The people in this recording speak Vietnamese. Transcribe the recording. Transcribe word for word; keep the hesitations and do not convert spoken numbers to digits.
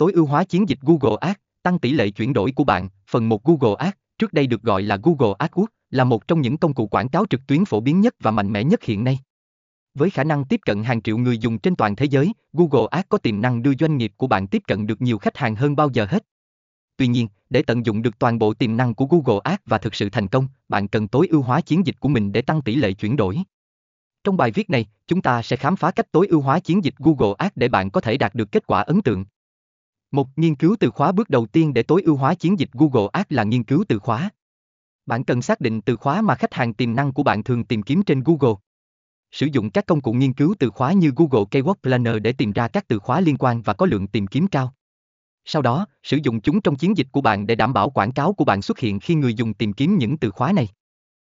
Tối ưu hóa chiến dịch Google Ads, tăng tỷ lệ chuyển đổi của bạn. Phần một Google Ads, trước đây được gọi là Google AdWords, là một trong những công cụ quảng cáo trực tuyến phổ biến nhất và mạnh mẽ nhất hiện nay. Với khả năng tiếp cận hàng triệu người dùng trên toàn thế giới, Google Ads có tiềm năng đưa doanh nghiệp của bạn tiếp cận được nhiều khách hàng hơn bao giờ hết. Tuy nhiên, để tận dụng được toàn bộ tiềm năng của Google Ads và thực sự thành công, bạn cần tối ưu hóa chiến dịch của mình để tăng tỷ lệ chuyển đổi. Trong bài viết này, chúng ta sẽ khám phá cách tối ưu hóa chiến dịch Google Ads để bạn có thể đạt được kết quả ấn tượng. Một, nghiên cứu từ khóa. Bước đầu tiên để tối ưu hóa chiến dịch Google Ads là nghiên cứu từ khóa. Bạn cần xác định từ khóa mà khách hàng tiềm năng của bạn thường tìm kiếm trên Google. Sử dụng các công cụ nghiên cứu từ khóa như Google Keyword Planner để tìm ra các từ khóa liên quan và có lượng tìm kiếm cao. Sau đó, sử dụng chúng trong chiến dịch của bạn để đảm bảo quảng cáo của bạn xuất hiện khi người dùng tìm kiếm những từ khóa này.